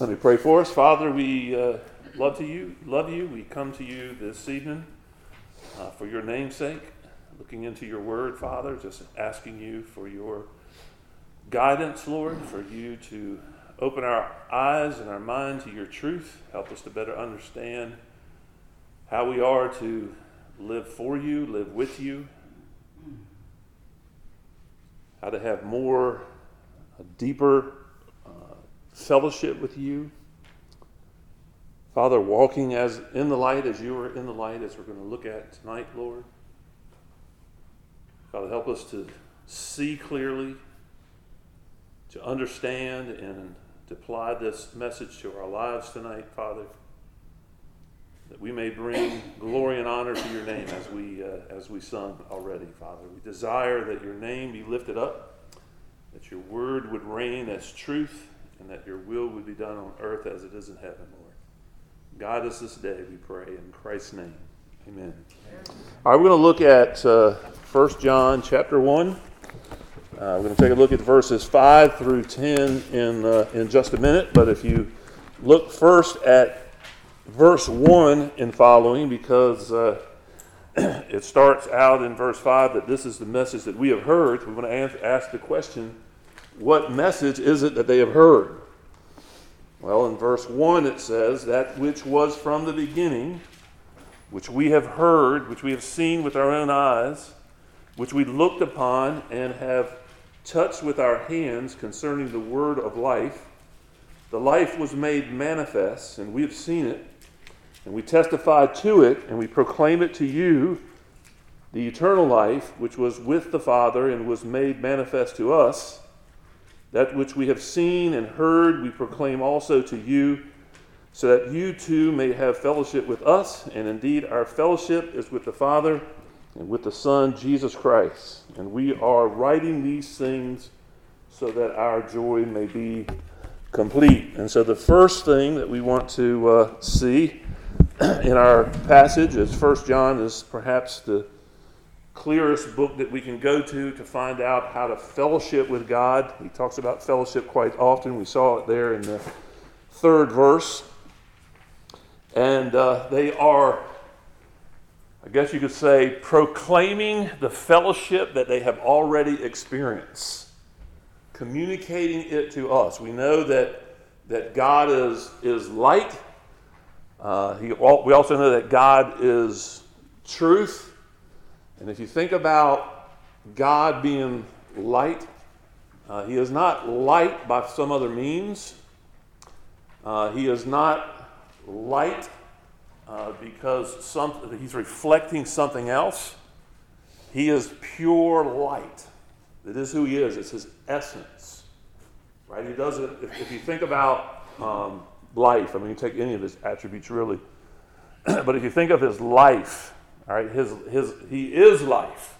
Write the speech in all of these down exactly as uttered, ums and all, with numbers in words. Let me pray for us. Father, we uh, love to you. Love you. We come to you this evening uh, for your name's sake, looking into your word, Father, just asking you for your guidance, Lord, for you to open our eyes and our mind to your truth. Help us to better understand how we are to live for you, live with you, how to have more, a deeper fellowship with you. Father, walking as in the light as you are in the light, as we're going to look at tonight, Lord. Father, help us to see clearly, to understand, and to apply this message to our lives tonight, Father, that we may bring glory and honor to your name as we, uh, as we sung already, Father. We desire that your name be lifted up, that your word would reign as truth, and that your will would be done on earth as it is in heaven, Lord. Guide us this day, we pray, in Christ's name. Amen. Amen. All right, we're going to look at uh, First John chapter one. Uh, we're going to take a look at verses five through ten in, uh, in just a minute. But if you look first at verse one and following, because uh, it starts out in verse five that this is the message that we have heard. So we want to ask the question, what message is it that they have heard? Well, in verse one it says, that which was from the beginning, which we have heard, which we have seen with our own eyes, which we looked upon and have touched with our hands concerning the word of life. The life was made manifest, and we have seen it, and we testify to it, and we proclaim it to you, the eternal life, which was with the Father and was made manifest to us. That which we have seen and heard, we proclaim also to you, so that you too may have fellowship with us. And indeed, our fellowship is with the Father and with the Son, Jesus Christ. And we are writing these things so that our joy may be complete. And so the first thing that we want to uh, see in our passage is First John is perhaps the clearest book that we can go to to find out how to fellowship with God. He talks about fellowship quite often. We saw it there in the third verse. And uh, they are, I guess you could say, proclaiming the fellowship that they have already experienced, communicating it to us. We know that that God is, is light. Uh, he, we also know that God is truth. And if you think about God being light, uh, he is not light by some other means. Uh, he is not light uh, because some, he's reflecting something else. He is pure light. It is who he is. It's his essence, right? He doesn't. If, if you think about um, life, I mean, you take any of his attributes really, but if you think of his life. All right, his his he is life.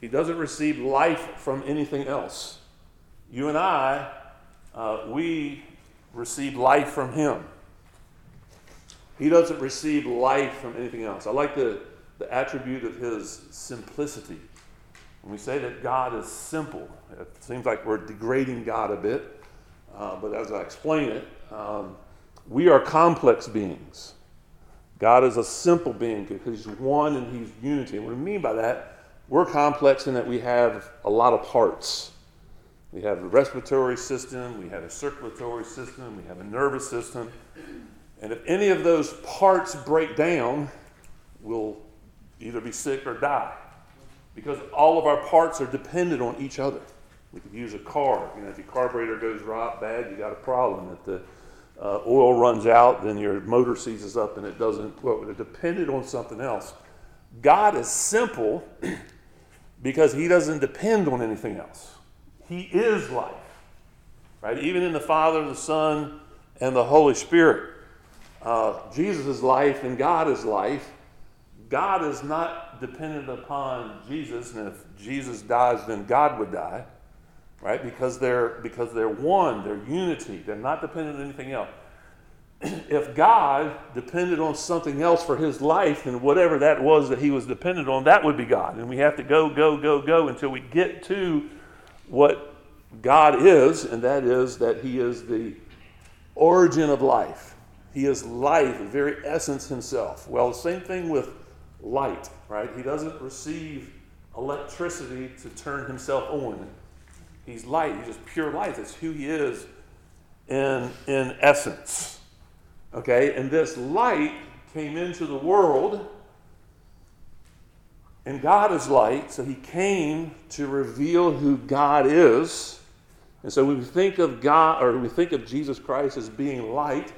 He doesn't receive life from anything else. You and I, uh, we receive life from him. He doesn't receive life from anything else. I like the, the attribute of his simplicity. When we say that God is simple, it seems like we're degrading God a bit. Uh, but as I explain it, um, we are complex beings. God is a simple being because he's one and he's unity. And what I mean by that, we're complex in that we have a lot of parts. We have a respiratory system, we have a circulatory system, we have a nervous system. And if any of those parts break down, we'll either be sick or die because all of our parts are dependent on each other. We could use a car. You know, if your carburetor goes right bad, you got a problem. If the Uh, oil runs out, then your motor seizes up and it doesn't, well, it depended on something else. God is simple because he doesn't depend on anything else. He is life, right? Even in the Father, the Son, and the Holy Spirit. Uh, Jesus is life and God is life. God is not dependent upon Jesus, and if Jesus dies, then God would die. Right, because they're because they're one, they're unity, they're not dependent on anything else. If God depended on something else for his life, then whatever that was that he was dependent on, that would be God. And we have to go, go, go, go until we get to what God is, and that is that he is the origin of life. He is life, the very essence himself. Well, same thing with light, right? He doesn't receive electricity to turn himself on. He's light. He's just pure light. That's who he is in, in essence. Okay? And this light came into the world, and God is light, so he came to reveal who God is. And so when we think of God, or we think of Jesus Christ as being light,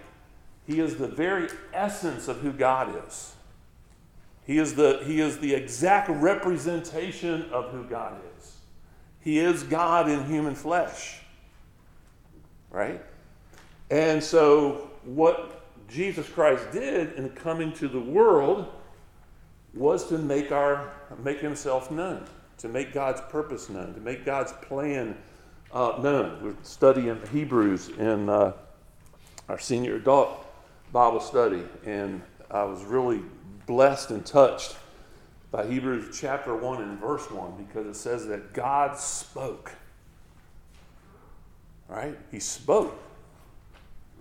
he is the very essence of who God is. He is the, he is the exact representation of who God is. He is God in human flesh. Right? And so what Jesus Christ did in coming to the world was to make our make himself known, to make God's purpose known, to make God's plan uh, known. We're studying Hebrews in uh, our senior adult Bible study, and I was really blessed and touched by Hebrews chapter one and verse one, because it says that God spoke. Right? He spoke.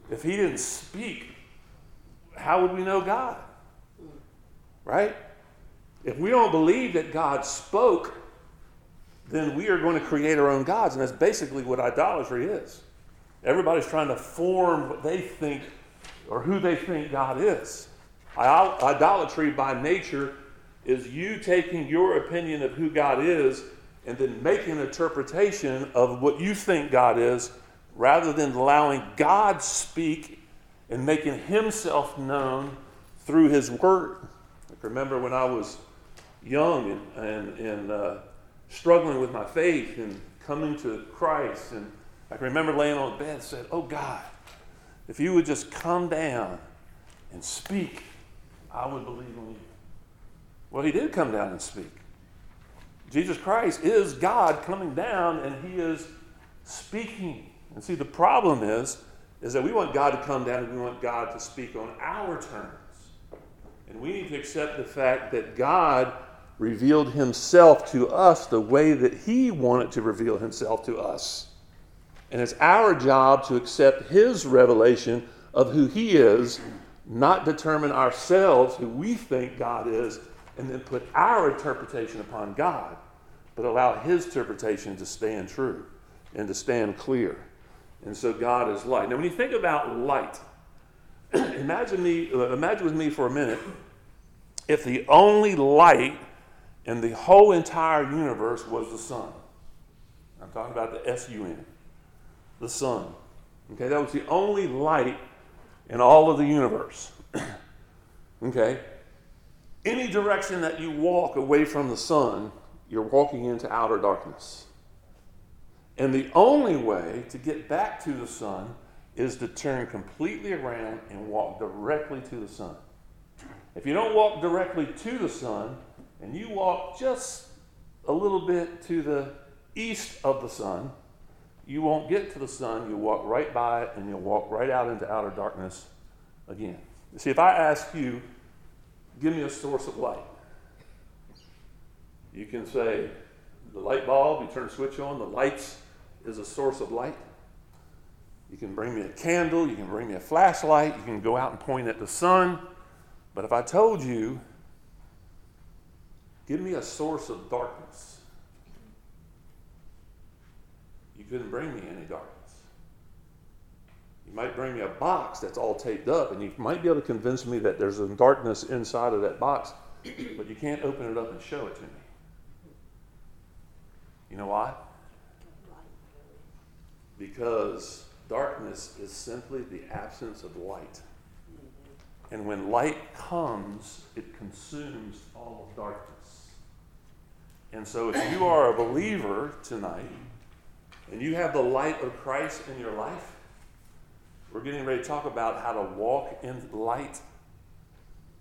If he didn't speak, how would we know God? Right? If we don't believe that God spoke, then we are going to create our own gods, and that's basically what idolatry is. Everybody's trying to form what they think or who they think God is. Idolatry by nature is you taking your opinion of who God is and then making an interpretation of what you think God is, rather than allowing God speak and making himself known through his word. I remember when I was young and, and, and uh, struggling with my faith and coming to Christ, and I can remember laying on the bed and said, "Oh God, if you would just come down and speak, I would believe in you." Well, he did come down and speak. Jesus Christ is God coming down, and he is speaking. And see, the problem is, is that we want God to come down and we want God to speak on our terms. And we need to accept the fact that God revealed himself to us the way that he wanted to reveal himself to us. And it's our job to accept his revelation of who he is, not determine ourselves who we think God is, and then put our interpretation upon God, but allow his interpretation to stand true and to stand clear. And so God is light. Now, when you think about light, imagine me, imagine with me for a minute, if the only light in the whole entire universe was the sun. I'm talking about the S U N, the sun. Okay, that was the only light in all of the universe. Okay? Any direction that you walk away from the sun, you're walking into outer darkness. And the only way to get back to the sun is to turn completely around and walk directly to the sun. If you don't walk directly to the sun, and you walk just a little bit to the east of the sun, you won't get to the sun. You'll walk right by it, and you'll walk right out into outer darkness again. You see, if I ask you, give me a source of light, you can say, the light bulb, you turn the switch on, the lights is a source of light. You can bring me a candle, you can bring me a flashlight, you can go out and point at the sun. But if I told you, give me a source of darkness, you couldn't bring me any darkness. You might bring me a box that's all taped up, and you might be able to convince me that there's a darkness inside of that box, but you can't open it up and show it to me. You know why? Because darkness is simply the absence of light. And when light comes, it consumes all of darkness. And so if you are a believer tonight, and you have the light of Christ in your life, we're getting ready to talk about how to walk in light.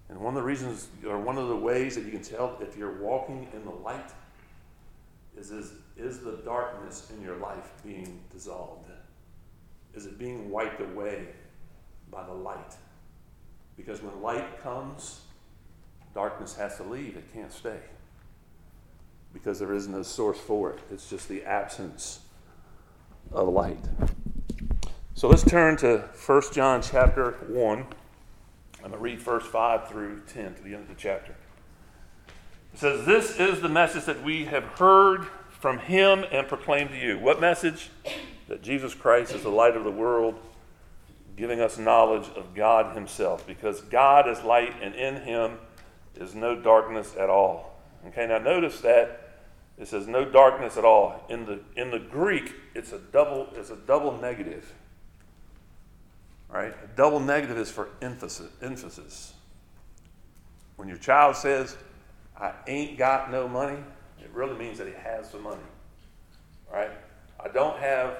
And one of the reasons, or one of the ways that you can tell if you're walking in the light is, is, is the darkness in your life being dissolved? Is it being wiped away by the light? Because when light comes, darkness has to leave. It can't stay. Because there is no source for it. It's just the absence of light. So let's turn to First John chapter one. I'm going to read verse five through ten to the end of the chapter. It says, "This is the message that we have heard from him and proclaimed to you." What message? That Jesus Christ is the light of the world, giving us knowledge of God himself, because God is light and in him is no darkness at all. Okay, now notice that it says no darkness at all. In the in the Greek, it's a double, it's a double negative. Right? A double negative is for emphasis emphasis. When your child says, "I ain't got no money," it really means that he has the money. Right? I don't have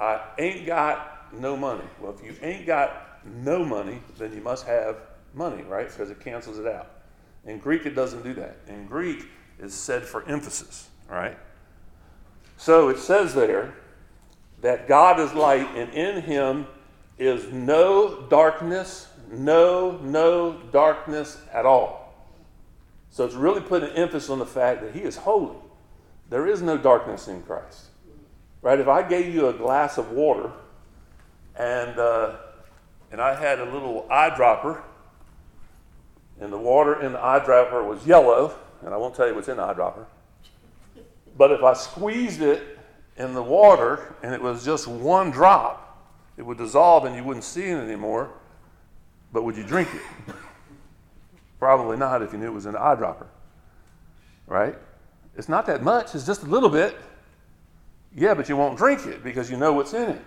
I ain't got no money. Well, if you ain't got no money, then you must have money, right? Because it cancels it out. In Greek, it doesn't do that. In Greek, it's said for emphasis, right? So it says there that God is light, and in him is no darkness, no, no darkness at all. So it's really putting an emphasis on the fact that he is holy. There is no darkness in Christ, right? If I gave you a glass of water and uh, and I had a little eyedropper, and the water in the eyedropper was yellow, and I won't tell you what's in the eyedropper, but if I squeezed it in the water and it was just one drop, it would dissolve and you wouldn't see it anymore, but would you drink it? Probably not if you knew it was in the eyedropper, right? It's not that much, it's just a little bit. Yeah, but you won't drink it because you know what's in it.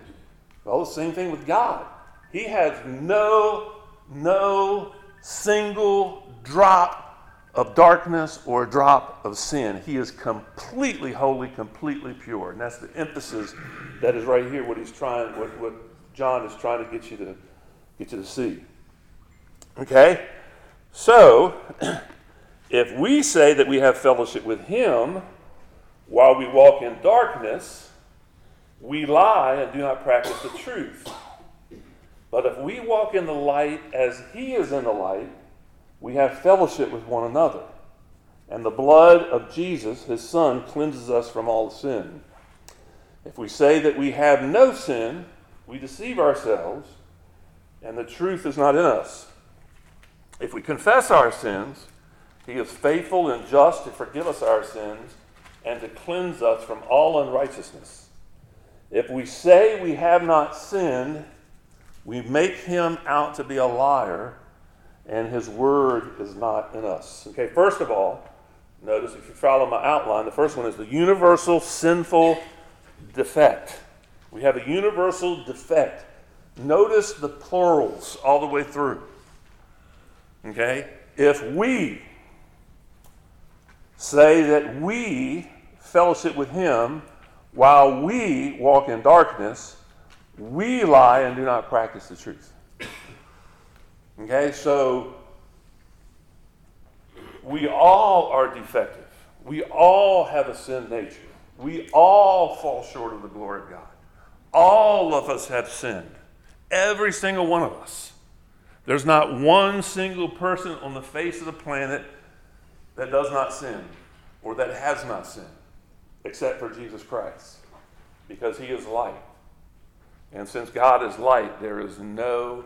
Well, the same thing with God. He has no, no single drop of darkness or drop of sin. He is completely holy, completely pure. And that's the emphasis that is right here, what he's trying, what, what John is trying to get you to get you to see. Okay? So if we say that we have fellowship with him while we walk in darkness, we lie and do not practice the truth. But if we walk in the light as he is in the light, we have fellowship with one another. And the blood of Jesus, his son, cleanses us from all sin. If we say that we have no sin, we deceive ourselves, and the truth is not in us. If we confess our sins, he is faithful and just to forgive us our sins and to cleanse us from all unrighteousness. If we say we have not sinned, we make him out to be a liar, and his word is not in us. Okay, first of all, notice if you follow my outline, the first one is the universal sinful defect. We have a universal defect. Notice the plurals all the way through. Okay? If we say that we fellowship with him while we walk in darkness, we lie and do not practice the truth. Okay, so we all are defective. We all have a sin nature. We all fall short of the glory of God. All of us have sinned. Every single one of us. There's not one single person on the face of the planet that does not sin, or that has not sinned, except for Jesus Christ, because he is light. And since God is light, there is no,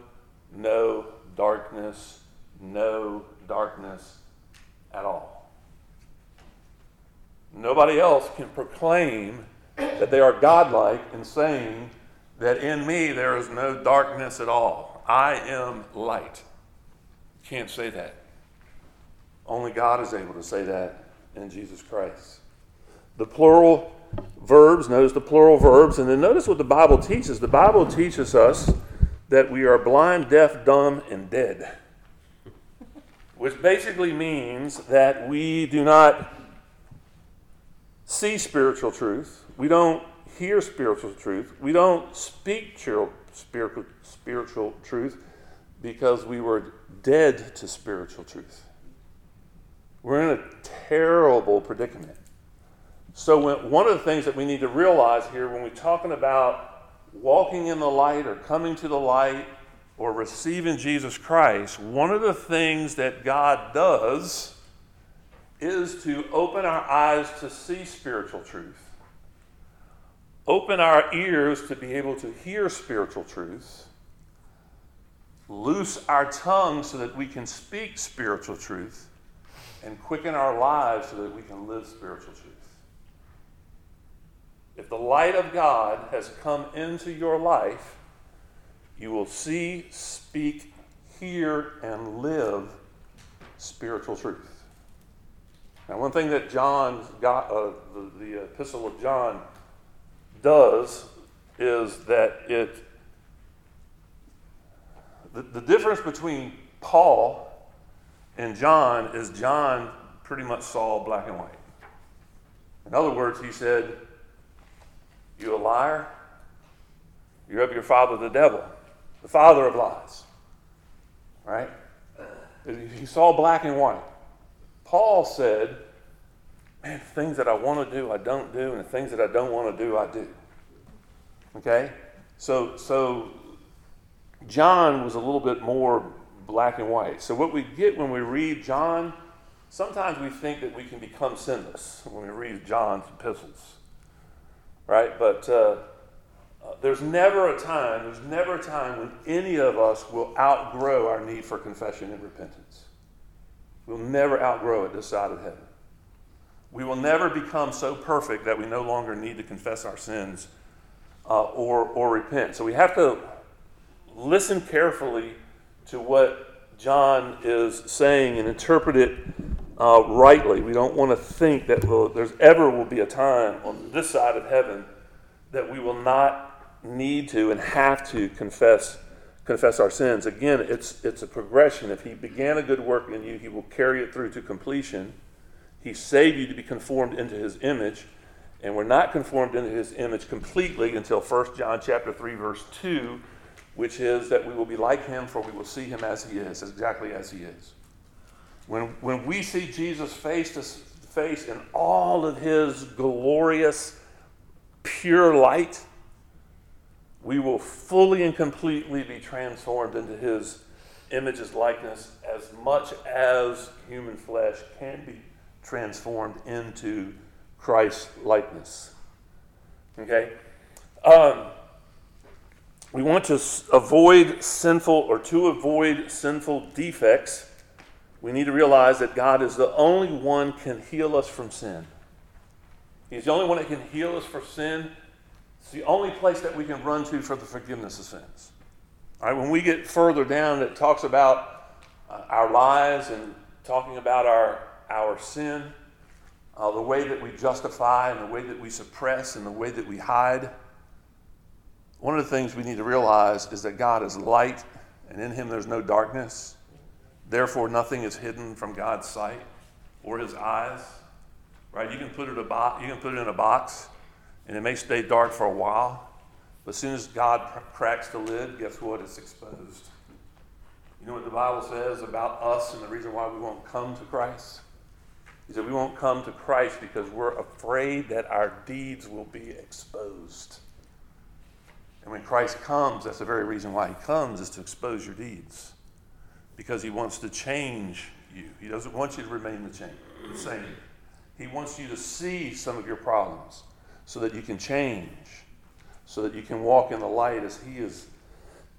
no darkness, no darkness at all. Nobody else can proclaim that they are godlike in saying that in me there is no darkness at all. I am light. You can't say that. Only God is able to say that in Jesus Christ. The plural verbs, notice the plural verbs, and then notice what the Bible teaches. The Bible teaches us that we are blind, deaf, dumb, and dead, which basically means that we do not see spiritual truth. We don't hear spiritual truth. We don't speak spiritual, spiritual truth because we were dead to spiritual truth. We're in a terrible predicament. So when, one of the things that we need to realize here when we're talking about walking in the light or coming to the light or receiving Jesus Christ, one of the things that God does is to open our eyes to see spiritual truth. Open our ears to be able to hear spiritual truth. Loose our tongue so that we can speak spiritual truth, and quicken our lives so that we can live spiritual truth. If the light of God has come into your life, you will see, speak, hear, and live spiritual truth. Now, one thing that John, got, uh, the, the Epistle of John does is that it, the, the difference between Paul and John is John pretty much saw black and white. In other words, he said, "You a liar? You're of your father the devil, the father of lies." Right? He saw black and white. Paul said, man, the things that I want to do, I don't do, and the things that I don't want to do, I do. Okay? So, so John was a little bit more black and white. So what we get when we read John, sometimes we think that we can become sinless when we read John's epistles. Right? But uh, there's never a time, there's never a time when any of us will outgrow our need for confession and repentance. We'll never outgrow it this side of heaven. We will never become so perfect that we no longer need to confess our sins uh, or, or repent. So we have to listen carefully to what John is saying and interpret it Uh, rightly. We don't want to think that we'll, there's ever will be a time on this side of heaven that we will not need to and have to confess confess our sins. Again, it's it's a progression. If he began a good work in you, he will carry it through to completion. He saved you to be conformed into his image, and we're not conformed into his image completely until First John chapter three, verse two, which is that we will be like him, for we will see him as he is, exactly as he is. When when we see Jesus face to face in all of his glorious, pure light, we will fully and completely be transformed into his image and likeness, as much as human flesh can be transformed into Christ's likeness. Okay? Um, we want to avoid sinful, or to avoid sinful defects, we need to realize that God is the only one who can heal us from sin. He's the only one that can heal us from sin. It's the only place that we can run to for the forgiveness of sins. All right, when we get further down, it talks about uh, our lives and talking about our, our sin, uh, the way that we justify and the way that we suppress and the way that we hide. One of the things we need to realize is that God is light, and in him there's no darkness. Therefore, nothing is hidden from God's sight or his eyes, right? You can put it a bo- you can put it in a box, and it may stay dark for a while, but as soon as God pr- cracks the lid, guess what? It's exposed. You know what the Bible says about us and the reason why we won't come to Christ? He said we won't come to Christ because we're afraid that our deeds will be exposed. And when Christ comes, that's the very reason why he comes, is to expose your deeds. Because he wants to change you. He doesn't want you to remain the same. He wants you to see some of your problems so that you can change, so that you can walk in the light as he is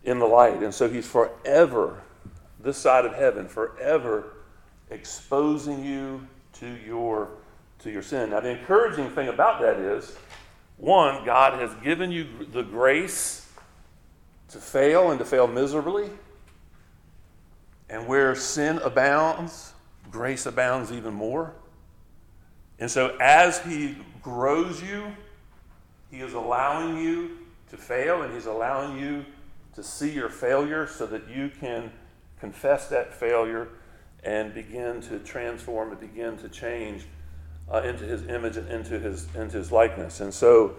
in the light. And so he's forever, this side of heaven, forever exposing you to your, to your sin. Now, the encouraging thing about that is, one, God has given you the grace to fail and to fail miserably. And where sin abounds, grace abounds even more. And so as he grows you, he is allowing you to fail, and he's allowing you to see your failure so that you can confess that failure and begin to transform and begin to change uh, into his image and into his, into his likeness. And so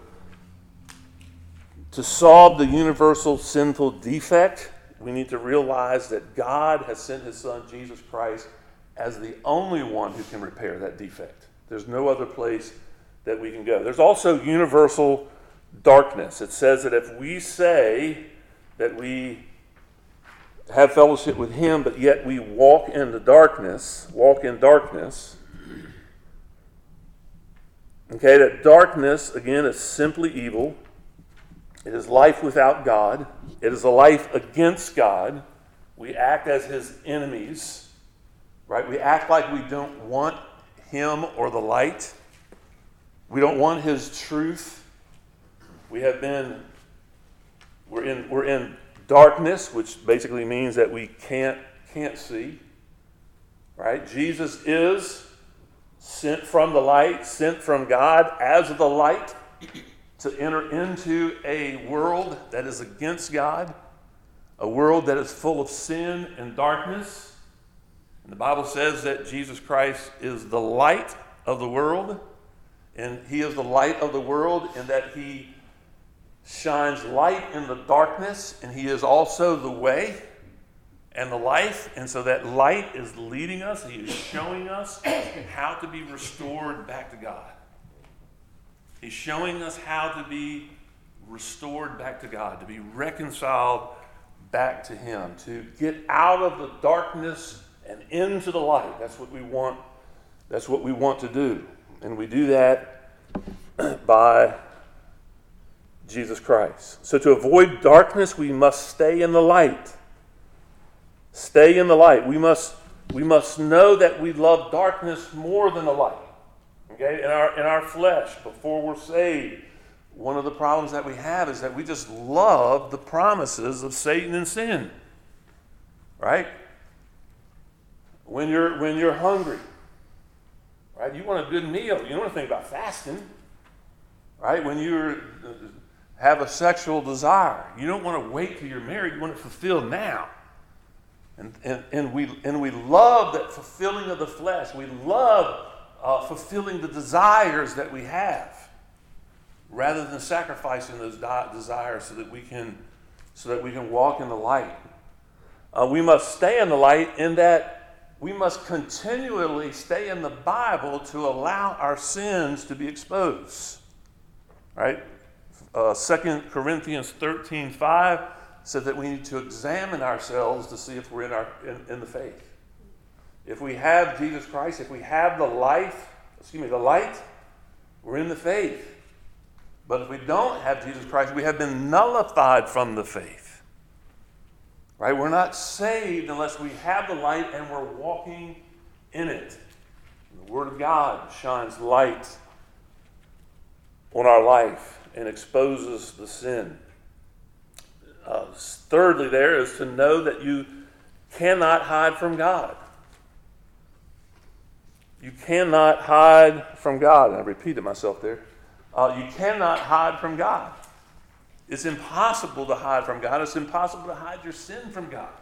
to solve the universal sinful defect, we need to realize that God has sent his son, Jesus Christ, as the only one who can repair that defect. There's no other place that we can go. There's also universal darkness. It says that if we say that we have fellowship with him, but yet we walk in the darkness, walk in darkness, okay, that darkness, again, is simply evil. It is life without God. It is a life against God. We act as his enemies, right? We act like we don't want him or the light. We don't want his truth. We have been, we're in, we're in darkness, which basically means that we can't, can't see, right? Jesus is sent from the light, sent from God as the light to enter into a world that is against God, a world that is full of sin and darkness. And the Bible says that Jesus Christ is the light of the world, and he is the light of the world, and that he shines light in the darkness, and he is also the way and the life. And so that light is leading us. He is showing us how to be restored back to God. He's showing us how to be restored back to God, to be reconciled back to him, to get out of the darkness and into the light. That's what we want. That's what we want to do. And we do that by Jesus Christ. So to avoid darkness, we must stay in the light. Stay in the light. We must, we must know that we love darkness more than the light. Okay? In our in our flesh, before we're saved, one of the problems that we have is that we just love the promises of Satan and sin. Right? When you're when you're hungry, right? You want a good meal. You don't want to think about fasting. Right? When you have a sexual desire, you don't want to wait till you're married. You want it fulfilled now. And and and we and we love that fulfilling of the flesh. We love Uh, fulfilling the desires that we have, rather than sacrificing those di- desires so that we can, so that we can walk in the light. Uh, we must stay in the light in that we must continually stay in the Bible to allow our sins to be exposed. Right? Uh, Second Corinthians thirteen five said that we need to examine ourselves to see if we're in our in, in the faith. If we have Jesus Christ, if we have the life, excuse me, the light, we're in the faith. But if we don't have Jesus Christ, we have been nullified from the faith. Right? We're not saved unless we have the light and we're walking in it. The Word of God shines light on our life and exposes the sin. Uh, thirdly, there is to know that you cannot hide from God. You cannot hide from God. And I repeated myself there. Uh, you cannot hide from God. It's impossible to hide from God. It's impossible to hide your sin from God.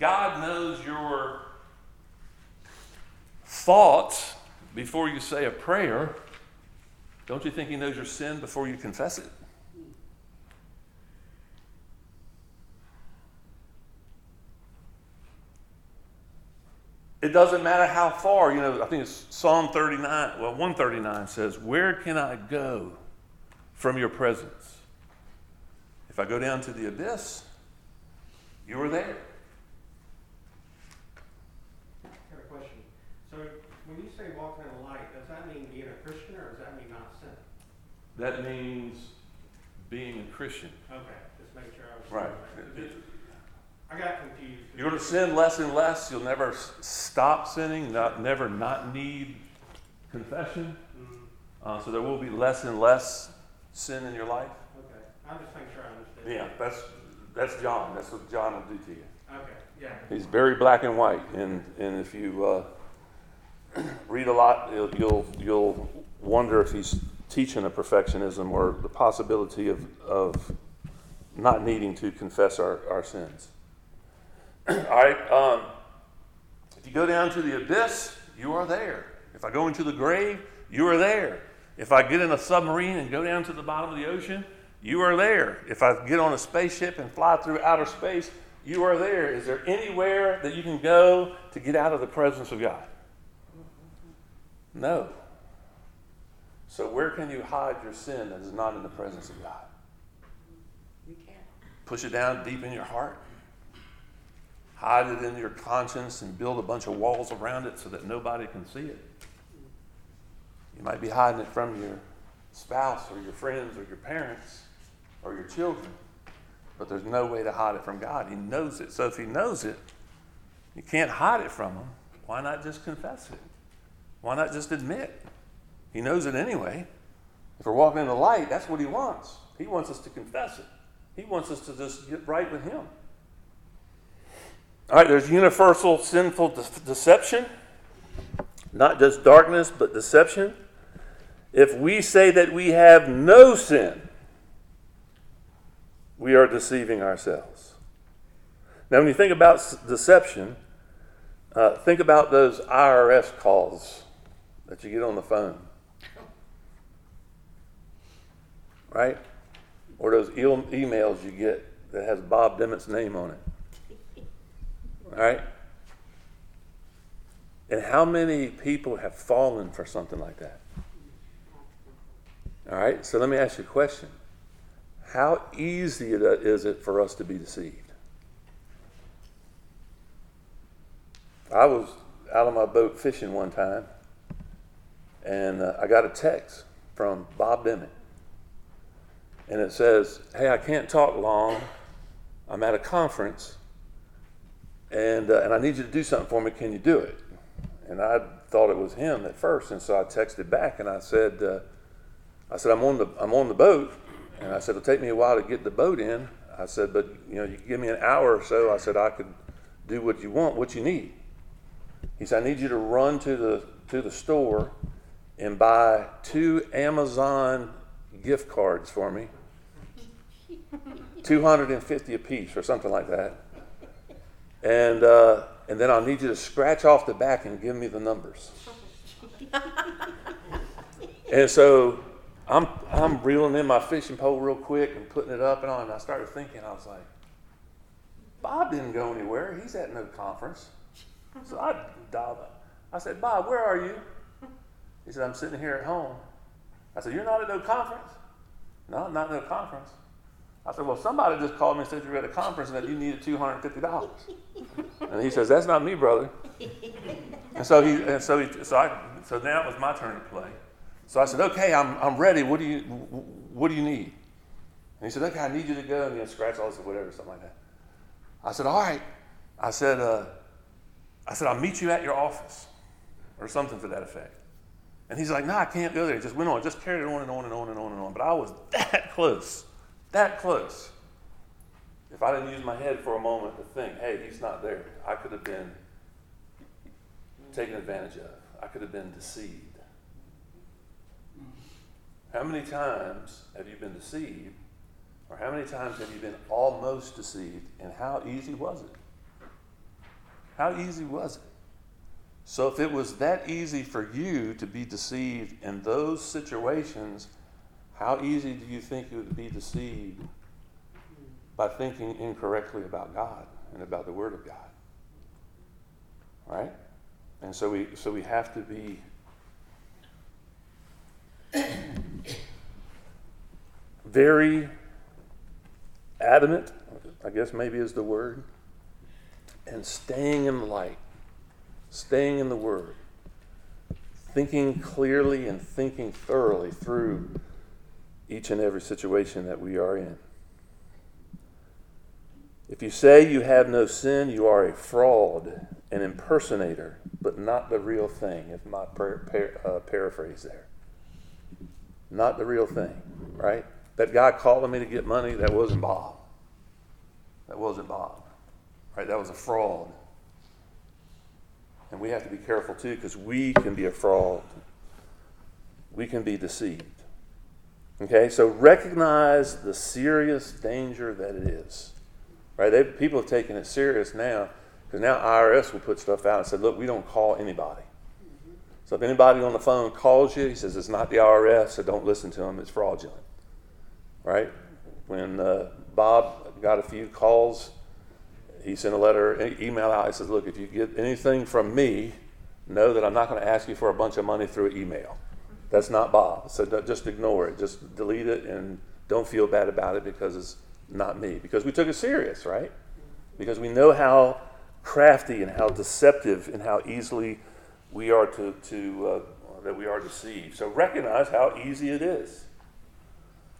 God knows your thoughts before you say a prayer. Don't you think he knows your sin before you confess it? It doesn't matter how far, you know, I think it's Psalm thirty-nine, well, one thirty-nine says, where can I go from your presence? If I go down to the abyss, you are there. I have a question. So when you say walking in the light, does that mean being a Christian or does that mean not sin? That means being a Christian. Okay, just make sure I was right. Right. I got confused. You're going to sin less and less. You'll never stop sinning, not, never not need confession. Mm-hmm. Uh, so there will be less and less sin in your life. Okay. I'm just making sure I understand. Yeah, that's that's John. That's what John will do to you. Okay, yeah. He's very black and white. And, and if you uh, read a lot, you'll, you'll, you'll wonder if he's teaching a perfectionism or the possibility of, of not needing to confess our, our sins. All right, um, if you go down to the abyss, you are there. If I go into the grave, you are there. If I get in a submarine and go down to the bottom of the ocean, you are there. If I get on a spaceship and fly through outer space, you are there. Is there anywhere that you can go to get out of the presence of God? No. So where can you hide your sin that is not in the presence of God? You can't. Push it down deep in your heart. Hide it in your conscience and build a bunch of walls around it so that nobody can see it. You might be hiding it from your spouse or your friends or your parents. or your children. But there's no way to hide it from God. He knows it. So if he knows it, you can't hide it from him. Why not just confess it? Why not just admit? He knows it anyway. If we're walking in the light, that's what he wants. He wants us to confess it. He wants us to just get right with him. All right, there's universal sinful de- deception. Not just darkness, but deception. If we say that we have no sin, we are deceiving ourselves. Now, when you think about deception, uh, think about those I R S calls that you get on the phone. Right? Or those e- emails you get that has Bob Dimmett's name on it. All right? And how many people have fallen for something like that? All right, so let me ask you a question. How easy is it for us to be deceived? I was out on my boat fishing one time, and uh, I got a text from Bob Dimmitt. And it says, hey, I can't talk long. I'm at a conference, and uh, and I need you to do something for me. Can you do it? And I thought it was him at first, and so I texted back, and I said, uh, I said, I'm on the I'm on the boat, and I said, it'll take me a while to get the boat in. I said, but you know, you give me an hour or so. I said, I could do what you want, what you need. He said, I need you to run to the to the store and buy two Amazon gift cards for me, two hundred fifty a piece or something like that, and uh, and then I'll need you to scratch off the back and give me the numbers. And so I'm I'm reeling in my fishing pole real quick and putting it up and on. And I started thinking, I was like, Bob didn't go anywhere. He's at no conference. So I dialed up. I said, Bob, where are you? He said, I'm sitting here at home. I said, you're not at no conference? No, I'm not at no conference. I said, well, somebody just called me and said you were at a conference and that you needed two hundred fifty dollars. And he says, that's not me, brother. And so he and so he so I so now it was my turn to play. So I said, okay, I'm I'm ready. What do you what do you need? And he said, okay, I need you to go and you know, scratch all this or whatever, something like that. I said, all right. I said, uh, I said, I'll meet you at your office or something to that effect. And he's like, no, I can't go there. He just went on, just carried it on and on and on and on and on. But I was that close, that close. If I didn't use my head for a moment to think, hey, he's not there, I could have been taken advantage of. I could have been deceived. How many times have you been deceived, or how many times have you been almost deceived, and how easy was it? How easy was it? So if it was that easy for you to be deceived in those situations, how easy do you think it would be deceived by thinking incorrectly about God and about the Word of God? Right? And so we so we have to be very adamant, I guess maybe is the word, and staying in the light, staying in the Word, thinking clearly and thinking thoroughly through each and every situation that we are in. If you say you have no sin, you are a fraud, an impersonator, but not the real thing, if my par- par- uh, paraphrase there. Not the real thing, right? That guy calling me to get money, that wasn't Bob. That wasn't Bob, right? That was a fraud. And we have to be careful too, because we can be a fraud. We can be deceived. Okay, so recognize the serious danger that it is, right? They, people have taken it serious now, because now I R S will put stuff out and say, look, we don't call anybody. So if anybody on the phone calls you, he says, it's not the I R S, so don't listen to him, it's fraudulent, right? When uh, Bob got a few calls, he sent a letter, an email out. He says, look, if you get anything from me, know that I'm not going to ask you for a bunch of money through email. That's not Bob, so just ignore it. Just delete it and don't feel bad about it because it's not me. Because we took it serious, right? Because we know how crafty and how deceptive and how easily we are to, to uh, that we are deceived. So recognize how easy it is.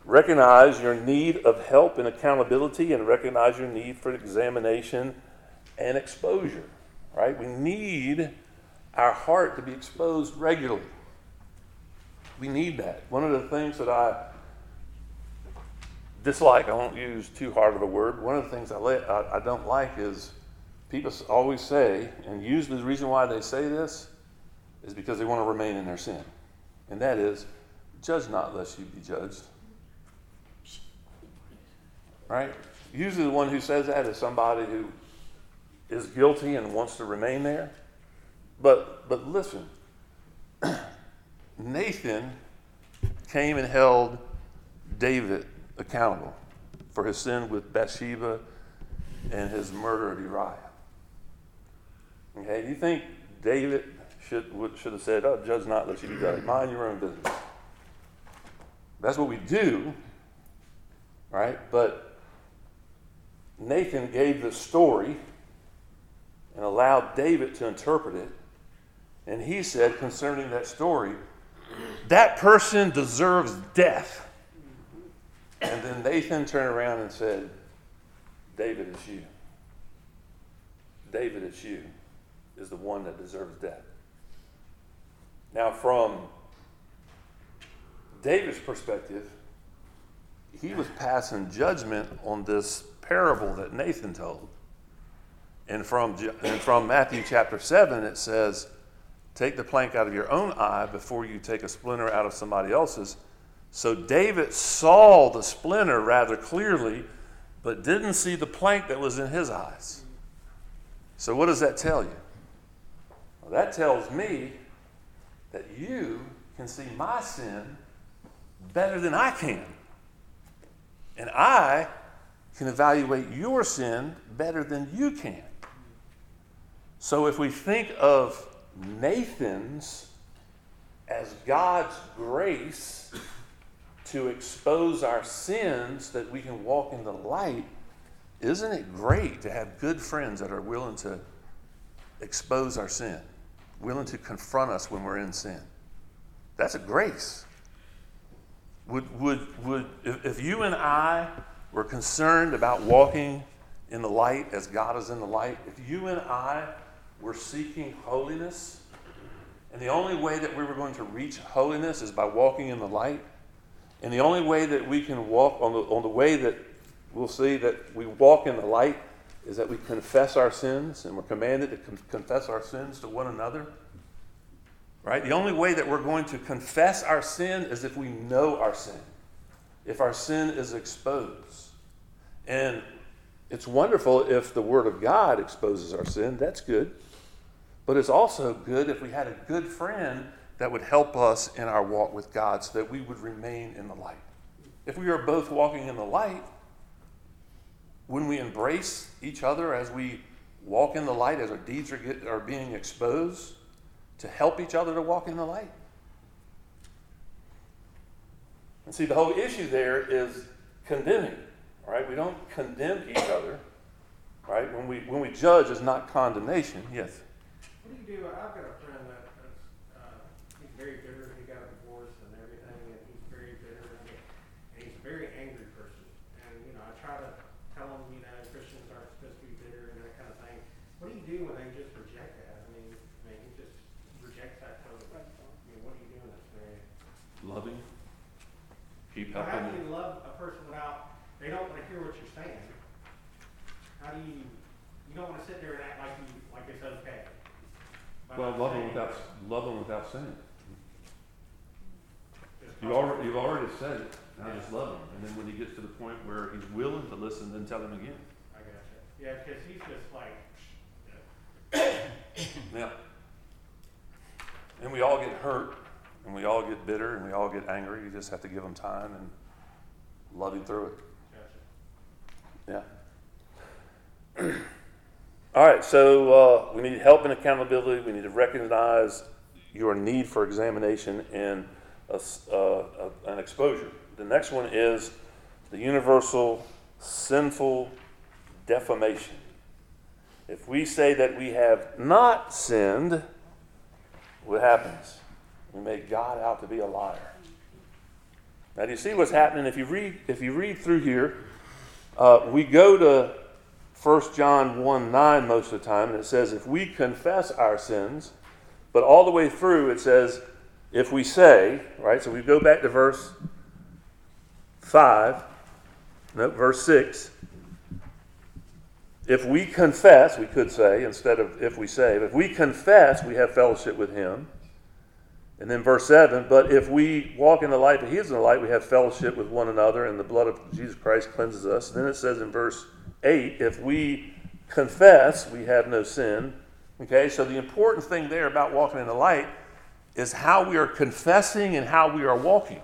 Recognize your need of help and accountability, and recognize your need for examination and exposure, right? We need our heart to be exposed regularly. We need that. One of the things that I dislike, I won't use too hard of a word, one of the things I, let, I, I don't like is people always say, and usually the reason why they say this is because they want to remain in their sin. And that is, judge not lest you be judged. Right? Usually the one who says that is somebody who is guilty and wants to remain there. But but listen, Nathan came and held David accountable for his sin with Bathsheba and his murder of Uriah. Okay, do you think David should should have said, "Oh, judge not lest you be judged. Mind your own business"? That's what we do, right? But Nathan gave the story and allowed David to interpret it. And he said concerning that story, that person deserves death. And then Nathan turned around and said, David, it's you. David, it's you, is the one that deserves death. Now, from David's perspective, he was passing judgment on this parable that Nathan told. And from, and from Matthew chapter seven, it says, take the plank out of your own eye before you take a splinter out of somebody else's. So David saw the splinter rather clearly, but didn't see the plank that was in his eyes. So what does that tell you? Well, that tells me that you can see my sin better than I can. And I can evaluate your sin better than you can. So if we think of Nathan's as God's grace to expose our sins that we can walk in the light, isn't it great to have good friends that are willing to expose our sin, willing to confront us when we're in sin? That's a grace. Would, would, would, if you and I were concerned about walking in the light as God is in the light, if you and I were seeking holiness, and the only way that we were going to reach holiness is by walking in the light, and the only way that we can walk on the, on the way that we'll see that we walk in the light is that we confess our sins, and we're commanded to com- confess our sins to one another. Right? The only way that we're going to confess our sin is if we know our sin, if our sin is exposed. And it's wonderful if the Word of God exposes our sin. That's good. But it's also good if we had a good friend that would help us in our walk with God so that we would remain in the light. If we are both walking in the light, when we embrace each other as we walk in the light, as our deeds are, get, are being exposed, to help each other to walk in the light. And see, the whole issue there is condemning, right? We don't condemn each other, right? When we when we judge, it's not condemnation. Yes? What do you do? I've got a friend that uh, he's very bitter. He got a divorce and everything, and he's very bitter. And, and he's a very angry person. And, you know, I try to tell him, you know, Christians aren't supposed to be bitter and that kind of thing. What do you do when they just reject that? I mean, I mean he just rejects that totally. I mean, what do you do in that scenario? Loving. Keep helping. How do you love a person without, they don't want to hear what you're saying? How do you, you don't want to sit there and act like you, like it's okay. By well, love them without, love them without saying it. You already, you've already said it, now yeah. Just love him. And then when he gets to the point where he's willing to listen, then tell him again. I got you. Yeah, because he's just like, yeah. Yeah. And we all get hurt. And we all get bitter and we all get angry. You just have to give them time and love him through it. Gotcha. Yeah. All right, so uh, we need help and accountability. We need to recognize your need for examination and a, uh, a, an exposure. The next one is the universal sinful defamation. If we say that we have not sinned, what happens? We make God out to be a liar. Now, do you see what's happening? If you read, if you read through here, uh, we go to First John one nine most of the time, and it says, if we confess our sins, but all the way through it says, if we say, right? So we go back to verse five, no, verse six. If we confess, we could say, instead of if we say, if we confess, we have fellowship with him. And then verse seven, but if we walk in the light that he is in the light, we have fellowship with one another, and the blood of Jesus Christ cleanses us. And then it says in verse eight, if we confess, we have no sin. Okay, so the important thing there about walking in the light is how we are confessing and how we are walking.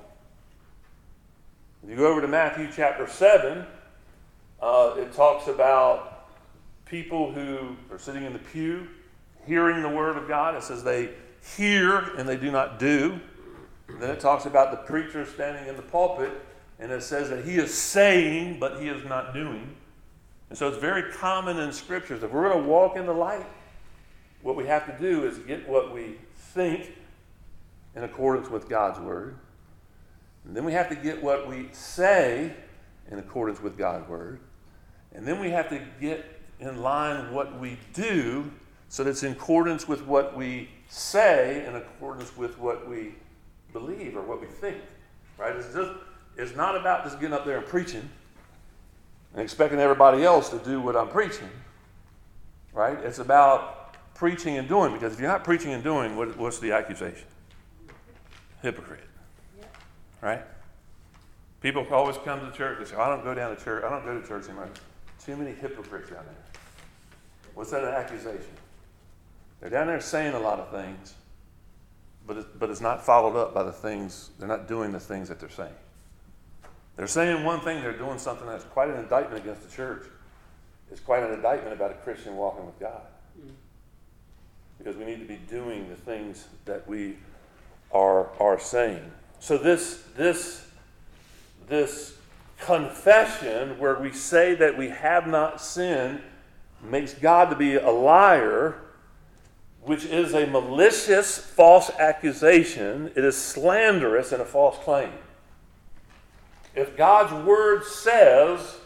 If you go over to Matthew chapter seven, uh, it talks about people who are sitting in the pew, hearing the word of God. It says they hear and they do not do. And then it talks about the preacher standing in the pulpit, and it says that he is saying but he is not doing. And so it's very common in scriptures. If we're going to walk in the light, what we have to do is get what we think in accordance with God's word, and then we have to get what we say in accordance with God's word, and then we have to get in line what we do so that it's in accordance with what we say, in accordance with what we believe or what we think, right? It's just, it's not about just getting up there and preaching and expecting everybody else to do what I'm preaching, right? It's about preaching and doing, because if you're not preaching and doing, what, what's the accusation? Hypocrite, right? People always come to church and say, I don't go down to church. I don't go to church anymore. Too many hypocrites down there. What's that an accusation? They're down there saying a lot of things, but it's, but it's not followed up by the things. They're not doing the things that they're saying. They're saying one thing, they're doing something that's quite an indictment against the church. It's quite an indictment about a Christian walking with God. Because we need to be doing the things that we are are saying. So this this this confession where we say that we have not sinned makes God to be a liar, which is a malicious false accusation. It is slanderous and a false claim. If God's word says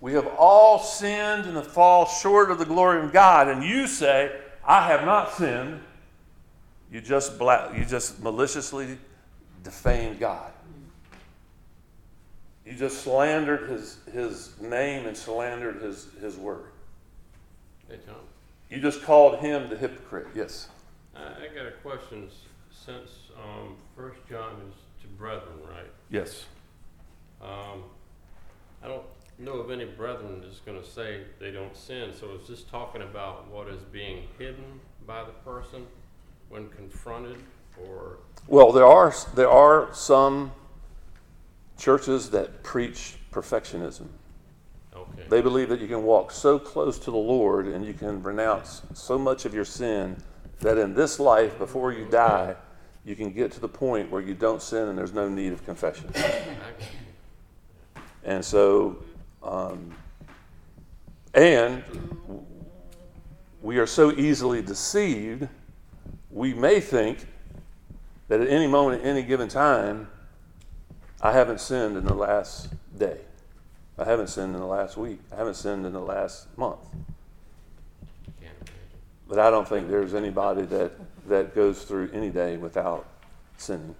we have all sinned and fall short of the glory of God, and you say, I have not sinned, you just bla- you just maliciously defamed God. You just slandered his, his name and slandered his, his word. Hey, Tom. You just called him the hypocrite. Yes. I, I got a question. Since um, First John is to brethren, right? Yes. Um, I don't know of any brethren that's going to say they don't sin. So is this talking about what is being hidden by the person when confronted, or? Well, there are there are some churches that preach perfectionism. Okay. They believe that you can walk so close to the Lord and you can renounce so much of your sin that in this life, before you die, you can get to the point where you don't sin and there's no need of confession. And so, um, and we are so easily deceived, we may think that at any moment, at any given time, I haven't sinned in the last day. I haven't sinned in the last week. I haven't sinned in the last month. But I don't think there's anybody that, that goes through any day without sinning.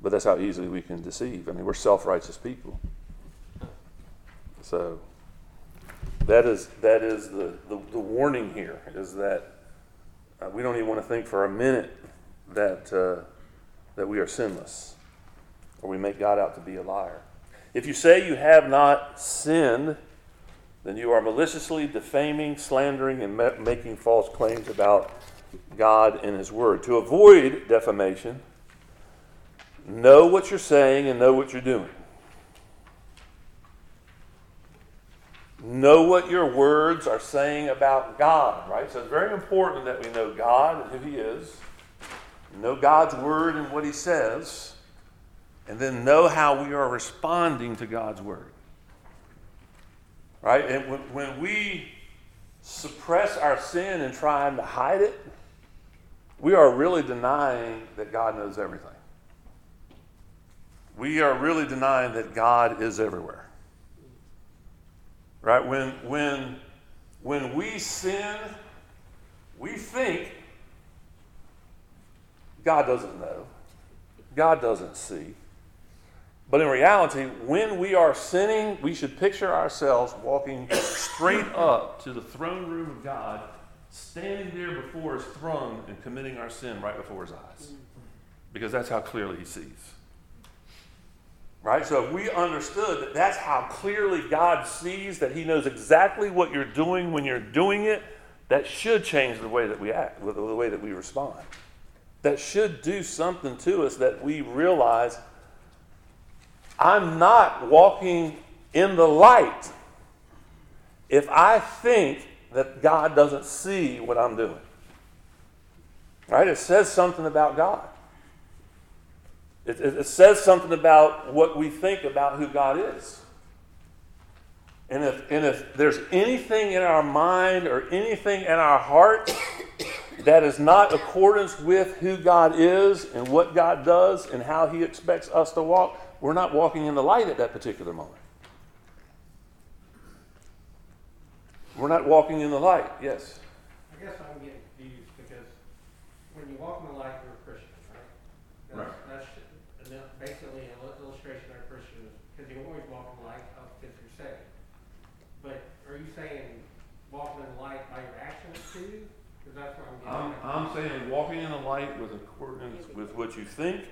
But that's how easily we can deceive. I mean, we're self-righteous people. So that is that is the, the, the warning here, is that uh, we don't even want to think for a minute that uh, that we are sinless, or we make God out to be a liar. If you say you have not sinned, then you are maliciously defaming, slandering, and ma- making false claims about God and his word. To avoid defamation, know what you're saying and know what you're doing. Know what your words are saying about God, right? So it's very important that we know God and who he is, know God's word and what he says, and then know how we are responding to God's word, right? And when, when we suppress our sin and try to hide it, we are really denying that God knows everything. we are really denying that God is everywhere. Right? When when when we sin, we think God doesn't know. God doesn't see. But in reality, when we are sinning, we should picture ourselves walking straight up to the throne room of God, standing there before his throne and committing our sin right before his eyes. Because that's how clearly he sees. Right? So if we understood that that's how clearly God sees, that he knows exactly what you're doing when you're doing it, that should change the way that we act, the way that we respond. That should do something to us that we realize, I'm not walking in the light if I think that God doesn't see what I'm doing. Right? It says something about God. It, it, it says something about what we think about who God is. And if, and if there's anything in our mind or anything in our heart that is not in accordance with who God is and what God does and how he expects us to walk, we're not walking in the light at that particular moment. We're not walking in the light. Yes? I guess I'm getting confused because when you walk in the light, you're a Christian, right? That's, right. That's basically an illustration of a Christian because you always walk in the light because you're saved. But are you saying walking in the light by your actions too? Because that's what I'm getting. I'm, I'm saying walking in the light with accordance with what you think,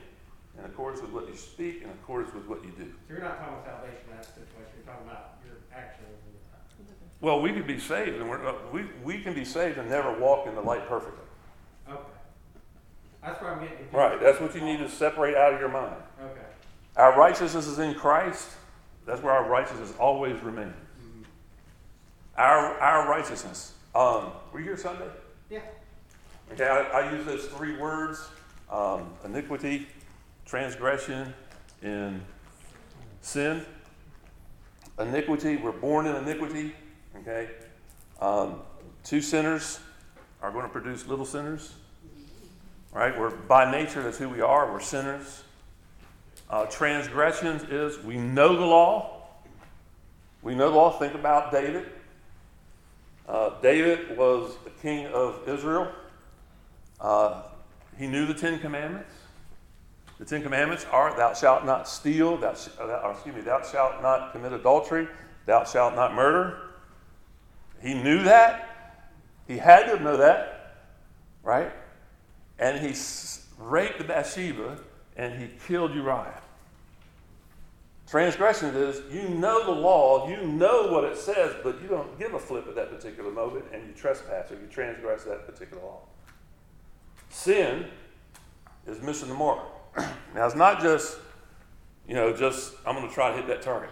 in accordance with what you speak, in accordance with what you do. So you're not talking about salvation in that situation. You're talking about your actions. Well, we could be saved, and we're, uh, we we can be saved and never walk in the light perfectly. Okay, that's what I'm getting. Confused. Right, that's what you need to separate out of your mind. Okay, our righteousness is in Christ. That's where our righteousness always remains. Mm-hmm. Our our righteousness. Um, were you here Sunday? Yeah. Okay, I, I use those three words: um, iniquity, transgression, and sin. Iniquity. We're born in iniquity. Okay, um, two sinners are going to produce little sinners. Right? We're by nature, that's who we are. We're sinners. Uh, transgressions is we know the law. We know the law. Think about David. Uh, David was the king of Israel. Uh, he knew the Ten Commandments. The Ten Commandments are: Thou shalt not steal. Thou sh- or, excuse me. Thou shalt not commit adultery. Thou shalt not murder. He knew that. He had to know that, right? And he raped Bathsheba and he killed Uriah. Transgression is you know the law, you know what it says, but you don't give a flip at that particular moment and you trespass or you transgress that particular law. Sin is missing the mark. Now, it's not just, you know, just I'm going to try to hit that target.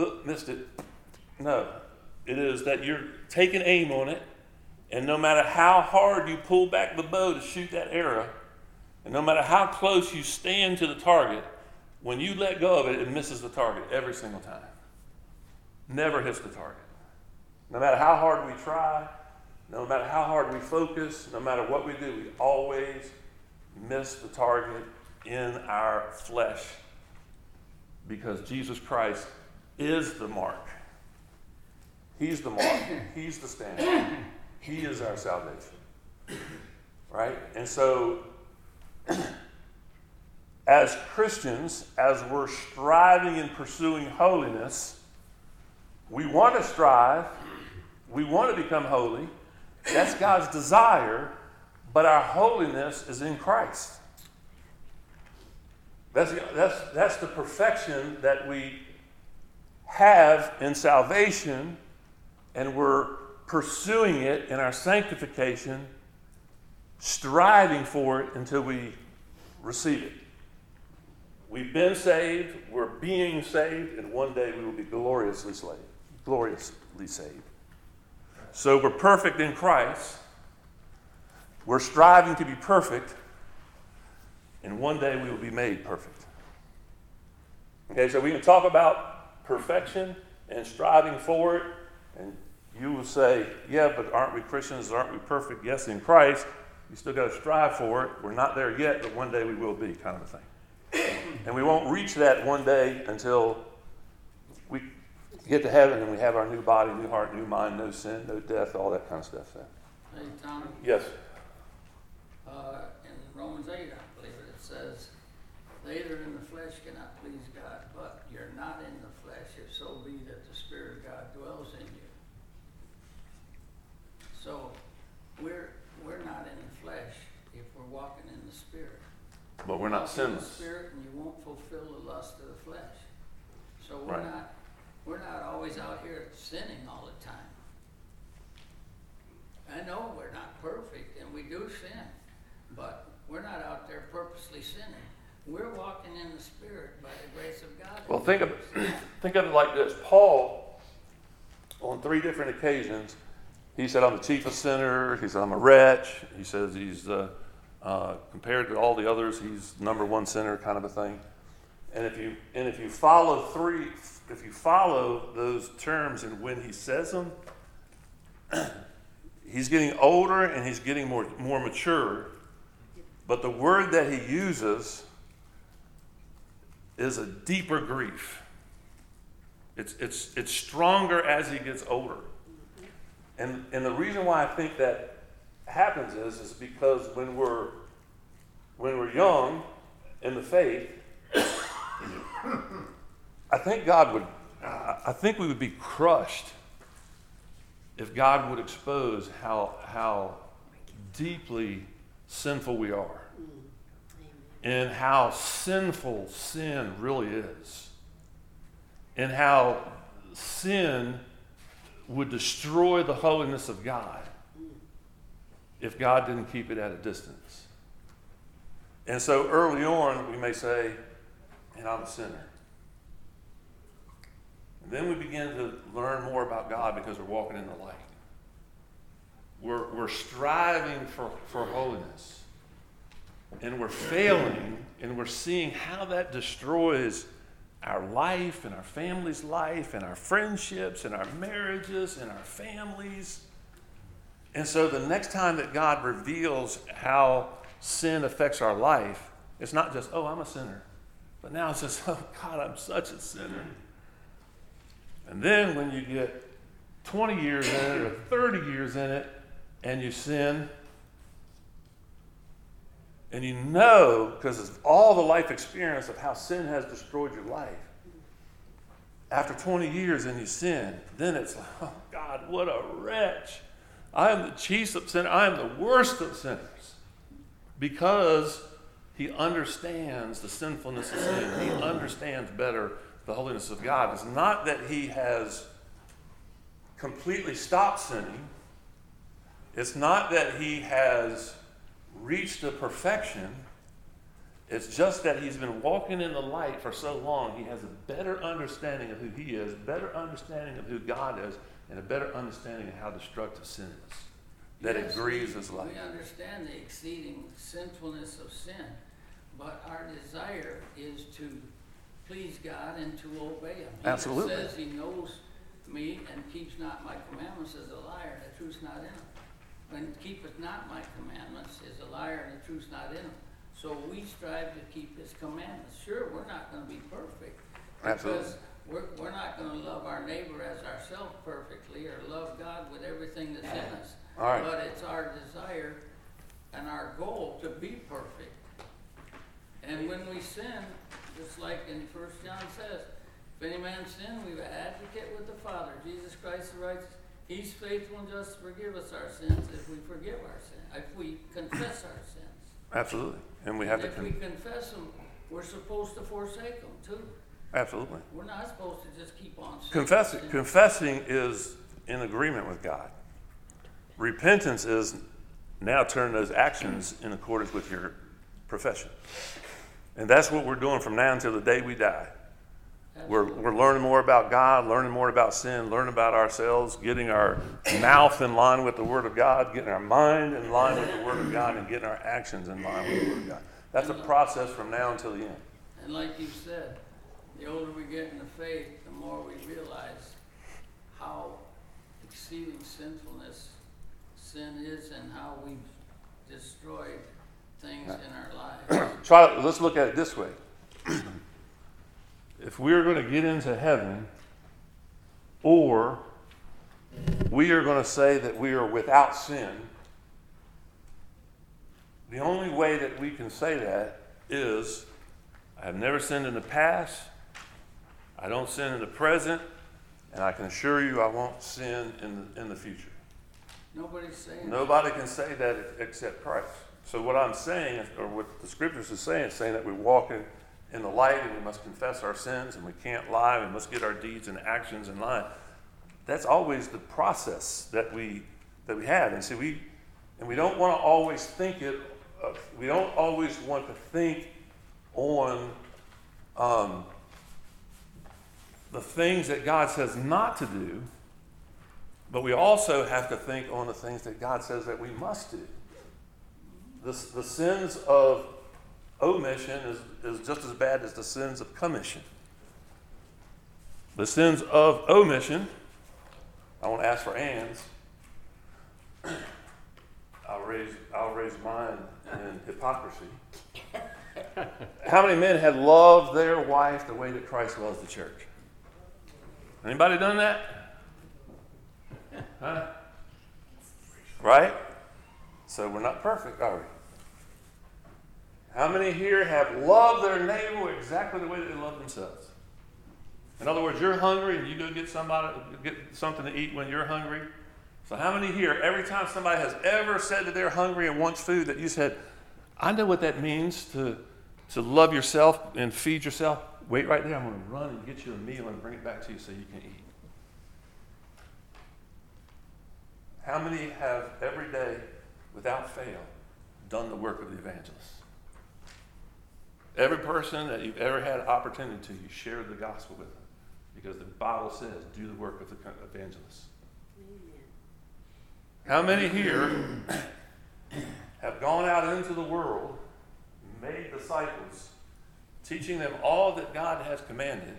Oop, missed it. No. It is that you're taking aim on it, and no matter how hard you pull back the bow to shoot that arrow, and no matter how close you stand to the target, when you let go of it, it misses the target every single time. Never hits the target. No matter how hard we try, no matter how hard we focus, no matter what we do, we always miss the target in our flesh because Jesus Christ is the mark. He's the mark. He's the standard. He is our salvation. Right? And so, as Christians, as we're striving and pursuing holiness, we want to strive. We want to become holy. That's God's desire. But our holiness is in Christ. That's, that's, that's the perfection that we have in salvation. And we're pursuing it in our sanctification, striving for it until we receive it. We've been saved, we're being saved, and one day we will be gloriously saved. Gloriously saved. So we're perfect in Christ. We're striving to be perfect, and one day we will be made perfect. Okay, so we can talk about perfection and striving for it. And you will say, yeah, but aren't we Christians? Aren't we perfect? Yes, in Christ. You still got to strive for it. We're not there yet, but one day we will be, kind of a thing. And we won't reach that one day until we get to heaven and we have our new body, new heart, new mind, no sin, no death, all that kind of stuff there. Hey, Tom. Yes. Uh, in Romans eight, I believe it, it says, they that are in the flesh cannot please God, but you're not in the flesh, if so be that the Spirit of God dwells in you. So we're we're not in the flesh if we're walking in the Spirit. But we're not walk sinless. In the Spirit, and you won't fulfill the lust of the flesh. So we're right. not we're not always out here sinning all the time. I know we're not perfect, and we do sin, but we're not out there purposely sinning. We're walking in the Spirit by the grace of God. Well, think of, think of it like this. Paul, on three different occasions, he said, I'm the chief of sinners. He said, I'm a wretch. He says he's, uh, uh, compared to all the others, he's number one sinner, kind of a thing. And if you and if you follow three, if you follow those terms and when he says them, he's getting older and he's getting more, more mature. But the word that he uses is a deeper grief. It's it's it's stronger as he gets older. And and the reason why I think that happens is is because when we're when we're young in the faith, I think God would I think we would be crushed if God would expose how how deeply sinful we are. And how sinful sin really is. And how sin would destroy the holiness of God if God didn't keep it at a distance. And so early on, we may say, and I'm a sinner. And then we begin to learn more about God because we're walking in the light. We're, we're striving for, for holiness. And we're failing, and we're seeing how that destroys our life and our family's life and our friendships and our marriages and our families. And so the next time that God reveals how sin affects our life, it's not just, oh, I'm a sinner. But now it's just, oh, God, I'm such a sinner. And then when you get twenty years in it or thirty years in it and you sin, and you know, because of all the life experience of how sin has destroyed your life, after twenty years and you sin, then it's like, oh, God, what a wretch. I am the chief of sinners. I am the worst of sinners. Because he understands the sinfulness of sin. He understands better the holiness of God. It's not that he has completely stopped sinning. It's not that he has reached the perfection. It's just that he's been walking in the light for so long, he has a better understanding of who he is, better understanding of who God is, and a better understanding of how destructive sin is. That yes, it grieves his life. We understand the exceeding sinfulness of sin, but our desire is to please God and to obey him. He Absolutely. Says he knows me and keeps not my commandments as a liar, the truth's not in him. And keepeth not my commandments is a liar, and the truth's not in him. So we strive to keep his commandments. Sure, we're not going to be perfect. Absolutely. Because we're, we're not going to love our neighbor as ourselves perfectly or love God with everything that's in us. All right. But it's our desire and our goal to be perfect. And when we sin, just like in First John says, if any man sin, we have an advocate with the Father, Jesus Christ the righteous. He's faithful and just to forgive us our sins if we forgive our sins, if we confess our sins. Absolutely. And we have and to... If con- we confess them, we're supposed to forsake them, too. Absolutely. We're not supposed to just keep on sinning. Confessing, confessing is in agreement with God. Repentance is now turn those actions in accordance with your profession. And that's what we're doing from now until the day we die. We're we're learning more about God, learning more about sin, learning about ourselves, getting our mouth in line with the Word of God, getting our mind in line with the Word of God, and getting our actions in line with the Word of God. That's a process from now until the end. And like you said, the older we get in the faith, the more we realize how exceeding sinfulness sin is and how we've destroyed things in our lives. Try. Let's look at it this way. if we are going to get into heaven, or we are going to say that we are without sin, the only way that we can say that is, I have never sinned in the past, I don't sin in the present, and I can assure you I won't sin in the, in the future. Nobody's saying Nobody that. can say that except Christ. So what I'm saying, or what the scriptures are saying, is saying that we walk in, in the light and we must confess our sins and we can't lie, we must get our deeds and actions in line. That's always the process that we that we have. And see, we and we don't want to always think it, uh, we don't always want to think on um, the things that God says not to do, but we also have to think on the things that God says that we must do. The, the sins of omission is, is just as bad as the sins of commission. The sins of omission, I won't ask for ands. I'll raise, I'll raise mine in hypocrisy. How many men had loved their wife the way that Christ loves the church? Anybody done that? Huh? Right? So we're not perfect, are we? How many here have loved their neighbor exactly the way that they love themselves? In other words, you're hungry and you go get somebody get something to eat when you're hungry. So how many here, every time somebody has ever said that they're hungry and wants food, that you said, I know what that means to, to love yourself and feed yourself. Wait right there, I'm going to run and get you a meal and bring it back to you so you can eat. How many have every day, without fail, done the work of the evangelist? Every person that you've ever had opportunity to, you shared the gospel with them. Because the Bible says, do the work of the evangelist. Amen. How many here have gone out into the world, made disciples, teaching them all that God has commanded,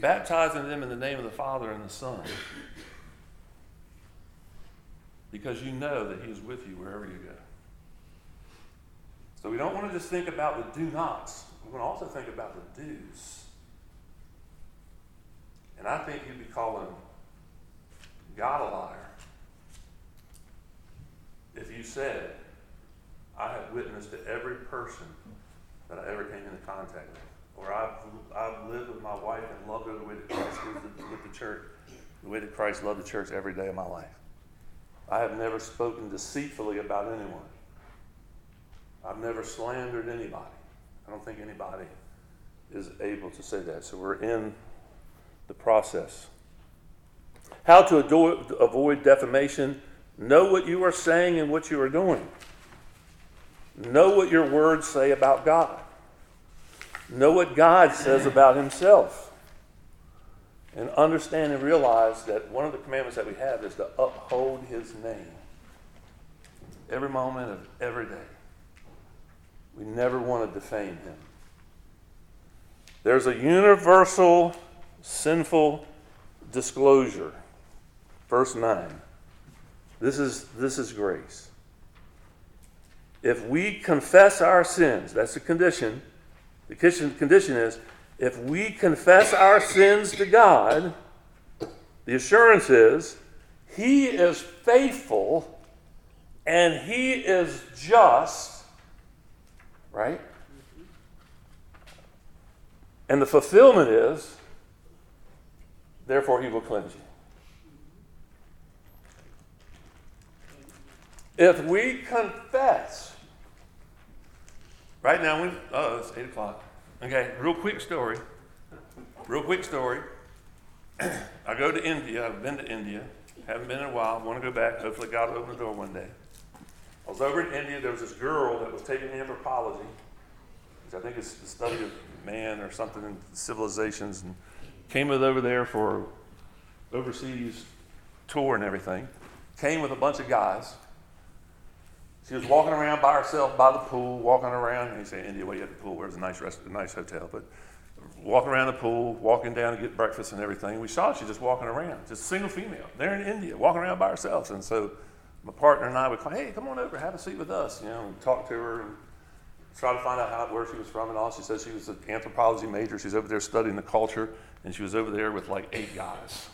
baptizing them in the name of the Father and the Son, because you know that He is with you wherever you go. So we don't want to just think about the do nots. We want to also think about the do's. And I think you'd be calling God a liar if you said, I have witnessed to every person that I ever came into contact with. Or I've, I've lived with my wife and loved her the way that Christ lived with the church, the way that Christ loved the church every day of my life. I have never spoken deceitfully about anyone. I've never slandered anybody. I don't think anybody is able to say that. So we're in the process. How to ado- avoid defamation. Know what you are saying and what you are doing. Know what your words say about God. Know what God says about Himself. And understand and realize that one of the commandments that we have is to uphold His name. Every moment of every day. We never want to defame Him. There's a universal sinful disclosure. Verse nine. This is, this is grace. If we confess our sins, that's the condition. The condition is, if we confess our sins to God, the assurance is He is faithful and He is just, right? And the fulfillment is, therefore He will cleanse you. If we confess, right now, we, oh, it's eight o'clock. Okay, real quick story. Real quick story. I go to India. I've been to India. Haven't been in a while. Want to go back. Hopefully God will open the door one day. I was over in India. There was this girl that was taking anthropology, which I think is the study of man or something in civilizations, and came with over there for overseas tour and everything. Came with a bunch of guys. She was walking around by herself by the pool, walking around. And you say, India, what do you have the pool? Where's a nice rest, a nice hotel? But walking around the pool, walking down to get breakfast and everything. We saw she just walking around, just single female. They're in India, walking around by herself. And so my partner and I would call, hey, come on over, have a seat with us. You know, and talk to her. And try to find out how, where she was from and all. She said she was an anthropology major. She's over there studying the culture, and she was over there with like eight guys.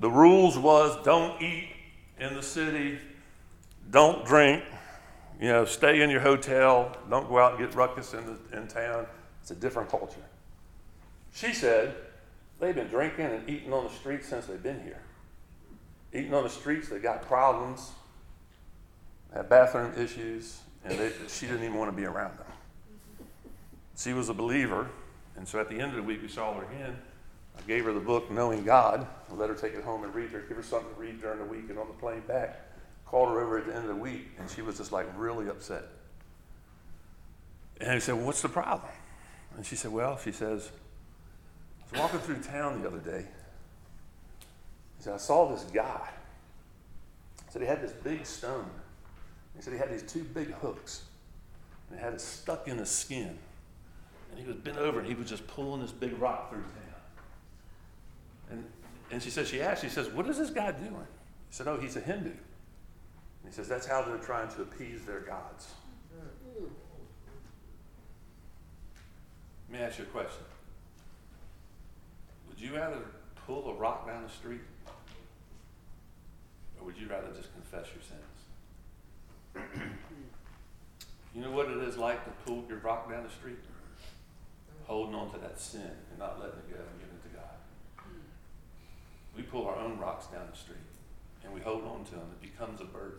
The rules was don't eat in the city, don't drink, you know, stay in your hotel, don't go out and get ruckus in, the, in town. It's a different culture. She said they've been drinking and eating on the streets since they've been here. Eating on the streets, they got problems, had bathroom issues, and they, she didn't even want to be around them. She was a believer, and so at the end of the week we saw her again. I gave her the book, Knowing God. I let her take it home and read her, give her something to read during the week, and on the plane back, called her over at the end of the week, and she was just like really upset. And I said, well, what's the problem? And she said, well, she says, I was walking through town the other day. She said, I saw this guy. He said he had this big stone. He said he had these two big hooks, and he had it stuck in his skin. And he was bent over, and he was just pulling this big rock through town. And, and she said, she asked, she says, what is this guy doing? He said, oh, he's a Hindu. And he says, that's how they're trying to appease their gods. Let me ask you a question. Would you rather pull a rock down the street, or would you rather just confess your sins? You know what it is like to pull your rock down the street? Holding on to that sin and not letting it go and giving it to God. We pull our own rocks down the street, and we hold on to them. It becomes a burden.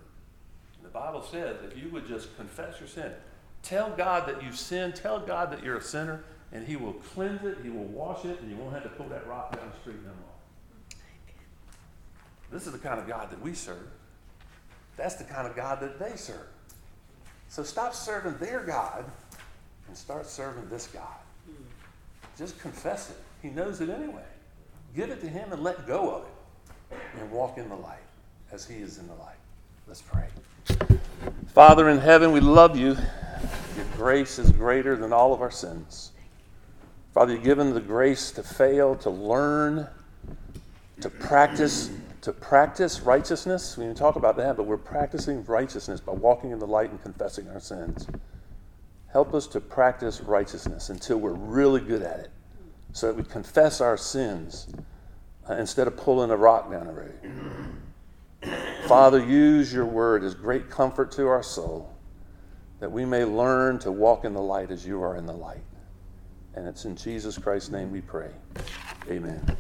And the Bible says if you would just confess your sin, tell God that you've sinned, tell God that you're a sinner, and he will cleanse it, he will wash it, and you won't have to pull that rock down the street no more. This is the kind of God that we serve. That's the kind of God that they serve. So stop serving their God and start serving this God. Just confess it. He knows it anyway. Give it to him and let go of it and walk in the light as he is in the light. Let's pray. Father in heaven, we love you. Your grace is greater than all of our sins. Father, you've given the grace to fail, to learn, to practice, to practice righteousness. We didn't talk about that, but we're practicing righteousness by walking in the light and confessing our sins. Help us to practice righteousness until we're really good at it, so that we confess our sins uh, instead of pulling a rock down the road. Father, use your word as great comfort to our soul, that we may learn to walk in the light as you are in the light. And it's in Jesus Christ's name we pray. Amen.